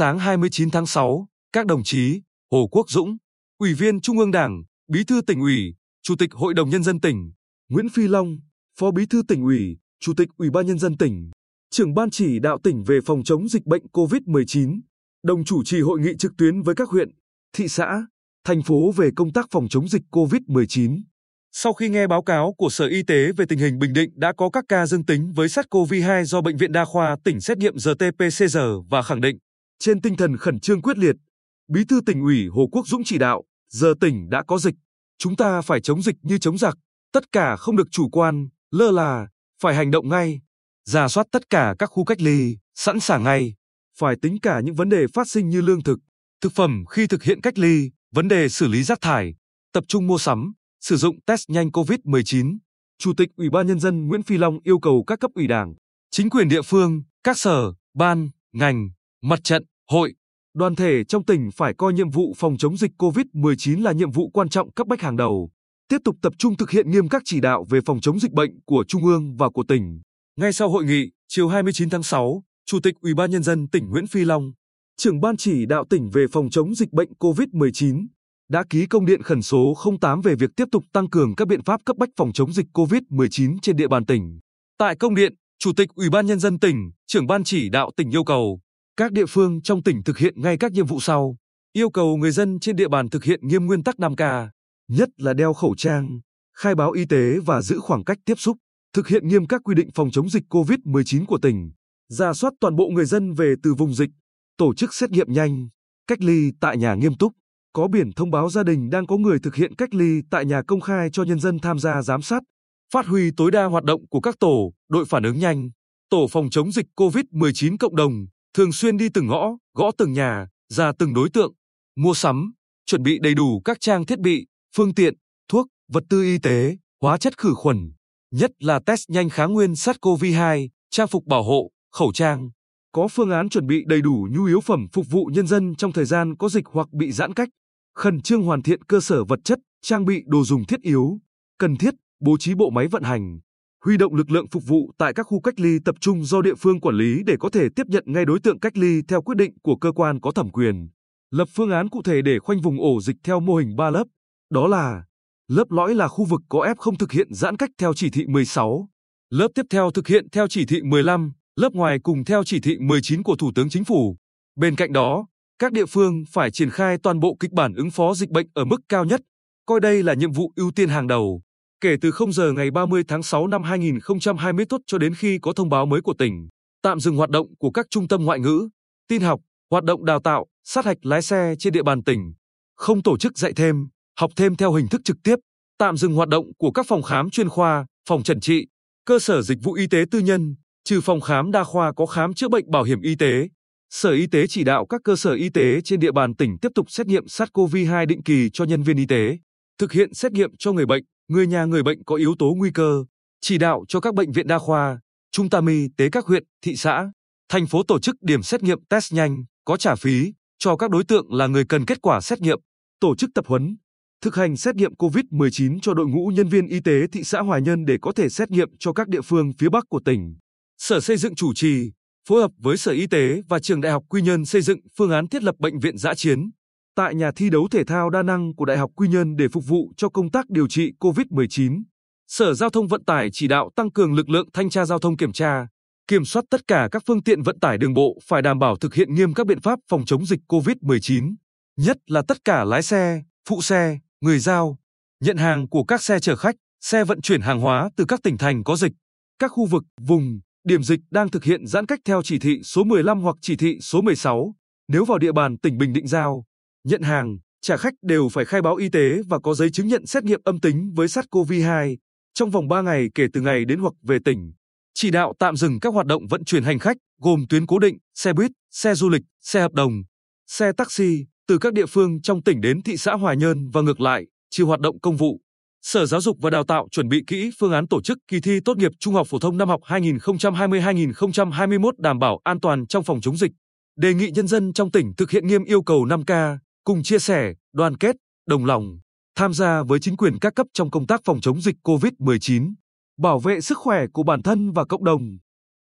Sáng 29 tháng 6, các đồng chí Hồ Quốc Dũng, Ủy viên Trung ương Đảng, Bí thư Tỉnh ủy, Chủ tịch Hội đồng Nhân dân tỉnh, Nguyễn Phi Long, Phó Bí thư Tỉnh ủy, Chủ tịch Ủy ban Nhân dân tỉnh, trưởng Ban chỉ đạo tỉnh về phòng chống dịch bệnh COVID-19, đồng chủ trì hội nghị trực tuyến với các huyện, thị xã, thành phố về công tác phòng chống dịch COVID-19. Sau khi nghe báo cáo của Sở Y tế về tình hình Bình Định đã có các ca dương tính với SARS-CoV-2 do Bệnh viện Đa khoa tỉnh xét nghiệm RT-PCR và khẳng định, trên tinh thần khẩn trương quyết liệt, Bí thư Tỉnh ủy Hồ Quốc Dũng chỉ đạo, giờ tỉnh đã có dịch, chúng ta phải chống dịch như chống giặc, tất cả không được chủ quan, lơ là, phải hành động ngay, rà soát tất cả các khu cách ly, sẵn sàng ngay, phải tính cả những vấn đề phát sinh như lương thực, thực phẩm khi thực hiện cách ly, vấn đề xử lý rác thải, tập trung mua sắm, sử dụng test nhanh COVID-19. Chủ tịch Ủy ban Nhân dân Nguyễn Phi Long yêu cầu các cấp ủy Đảng, chính quyền địa phương, các sở, ban, ngành, mặt trận, hội, đoàn thể trong tỉnh phải coi nhiệm vụ phòng chống dịch COVID-19 là nhiệm vụ quan trọng cấp bách hàng đầu, tiếp tục tập trung thực hiện nghiêm các chỉ đạo về phòng chống dịch bệnh của Trung ương và của tỉnh. Ngay sau hội nghị, chiều 29 tháng 6, Chủ tịch Ủy ban Nhân dân tỉnh Nguyễn Phi Long, trưởng Ban chỉ đạo tỉnh về phòng chống dịch bệnh COVID-19, đã ký công điện khẩn số 08 về việc tiếp tục tăng cường các biện pháp cấp bách phòng chống dịch COVID-19 trên địa bàn tỉnh. Tại công điện, Chủ tịch Ủy ban Nhân dân tỉnh, trưởng Ban chỉ đạo tỉnh yêu cầu các địa phương trong tỉnh thực hiện ngay các nhiệm vụ sau, yêu cầu người dân trên địa bàn thực hiện nghiêm nguyên tắc 5K, nhất là đeo khẩu trang, khai báo y tế và giữ khoảng cách tiếp xúc, thực hiện nghiêm các quy định phòng chống dịch COVID-19 của tỉnh, rà soát toàn bộ người dân về từ vùng dịch, tổ chức xét nghiệm nhanh, cách ly tại nhà nghiêm túc, có biển thông báo gia đình đang có người thực hiện cách ly tại nhà công khai cho nhân dân tham gia giám sát, phát huy tối đa hoạt động của các tổ, đội phản ứng nhanh, tổ phòng chống dịch COVID-19 cộng đồng, thường xuyên đi từng ngõ, gõ từng nhà, ra từng đối tượng, mua sắm, chuẩn bị đầy đủ các trang thiết bị, phương tiện, thuốc, vật tư y tế, hóa chất khử khuẩn, nhất là test nhanh kháng nguyên SARS-CoV-2, trang phục bảo hộ, khẩu trang. Có phương án chuẩn bị đầy đủ nhu yếu phẩm phục vụ nhân dân trong thời gian có dịch hoặc bị giãn cách, khẩn trương hoàn thiện cơ sở vật chất, trang bị đồ dùng thiết yếu, cần thiết, bố trí bộ máy vận hành, huy động lực lượng phục vụ tại các khu cách ly tập trung do địa phương quản lý để có thể tiếp nhận ngay đối tượng cách ly theo quyết định của cơ quan có thẩm quyền, lập phương án cụ thể để khoanh vùng ổ dịch theo mô hình 3 lớp, đó là lớp lõi là khu vực có F0 thực hiện giãn cách theo chỉ thị 16, lớp tiếp theo thực hiện theo chỉ thị 15, lớp ngoài cùng theo chỉ thị 19 của Thủ tướng Chính phủ. Bên cạnh đó, các địa phương phải triển khai toàn bộ kịch bản ứng phó dịch bệnh ở mức cao nhất, coi đây là nhiệm vụ ưu tiên hàng đầu. Kể từ 0 giờ ngày 30 tháng 6 năm 2021 cho đến khi có thông báo mới của tỉnh, tạm dừng hoạt động của các trung tâm ngoại ngữ, tin học, hoạt động đào tạo, sát hạch lái xe trên địa bàn tỉnh, không tổ chức dạy thêm, học thêm theo hình thức trực tiếp, tạm dừng hoạt động của các phòng khám chuyên khoa, phòng chẩn trị, cơ sở dịch vụ y tế tư nhân, trừ phòng khám đa khoa có khám chữa bệnh bảo hiểm y tế. Sở Y tế chỉ đạo các cơ sở y tế trên địa bàn tỉnh tiếp tục xét nghiệm SARS-CoV-2 định kỳ cho nhân viên y tế, thực hiện xét nghiệm cho người bệnh, người nhà người bệnh có yếu tố nguy cơ, chỉ đạo cho các bệnh viện đa khoa, trung tâm y tế các huyện, thị xã, thành phố tổ chức điểm xét nghiệm test nhanh, có trả phí, cho các đối tượng là người cần kết quả xét nghiệm, tổ chức tập huấn, thực hành xét nghiệm COVID-19 cho đội ngũ nhân viên y tế thị xã Hoài Nhân để có thể xét nghiệm cho các địa phương phía Bắc của tỉnh. Sở Xây dựng chủ trì, phối hợp với Sở Y tế và Trường Đại học Quy Nhơn xây dựng phương án thiết lập bệnh viện dã chiến tại nhà thi đấu thể thao đa năng của Đại học Quy Nhơn để phục vụ cho công tác điều trị COVID-19. Sở Giao thông Vận tải chỉ đạo tăng cường lực lượng thanh tra giao thông kiểm tra, kiểm soát tất cả các phương tiện vận tải đường bộ phải đảm bảo thực hiện nghiêm các biện pháp phòng chống dịch COVID-19, nhất là tất cả lái xe, phụ xe, người giao, nhận hàng của các xe chở khách, xe vận chuyển hàng hóa từ các tỉnh thành có dịch, các khu vực, vùng, điểm dịch đang thực hiện giãn cách theo chỉ thị số 15 hoặc chỉ thị số 16. Nếu vào địa bàn tỉnh Bình Định giao, nhận hàng, trả khách đều phải khai báo y tế và có giấy chứng nhận xét nghiệm âm tính với SARS-CoV-2 trong vòng 3 ngày kể từ ngày đến hoặc về tỉnh. Chỉ đạo tạm dừng các hoạt động vận chuyển hành khách gồm tuyến cố định, xe buýt, xe du lịch, xe hợp đồng, xe taxi từ các địa phương trong tỉnh đến thị xã Hoài Nhơn và ngược lại, trừ hoạt động công vụ. Sở Giáo dục và Đào tạo chuẩn bị kỹ phương án tổ chức kỳ thi tốt nghiệp trung học phổ thông năm học 2020-2021 đảm bảo an toàn trong phòng chống dịch. Đề nghị nhân dân trong tỉnh thực hiện nghiêm yêu cầu 5K, cùng chia sẻ, đoàn kết, đồng lòng, tham gia với chính quyền các cấp trong công tác phòng chống dịch COVID-19, bảo vệ sức khỏe của bản thân và cộng đồng.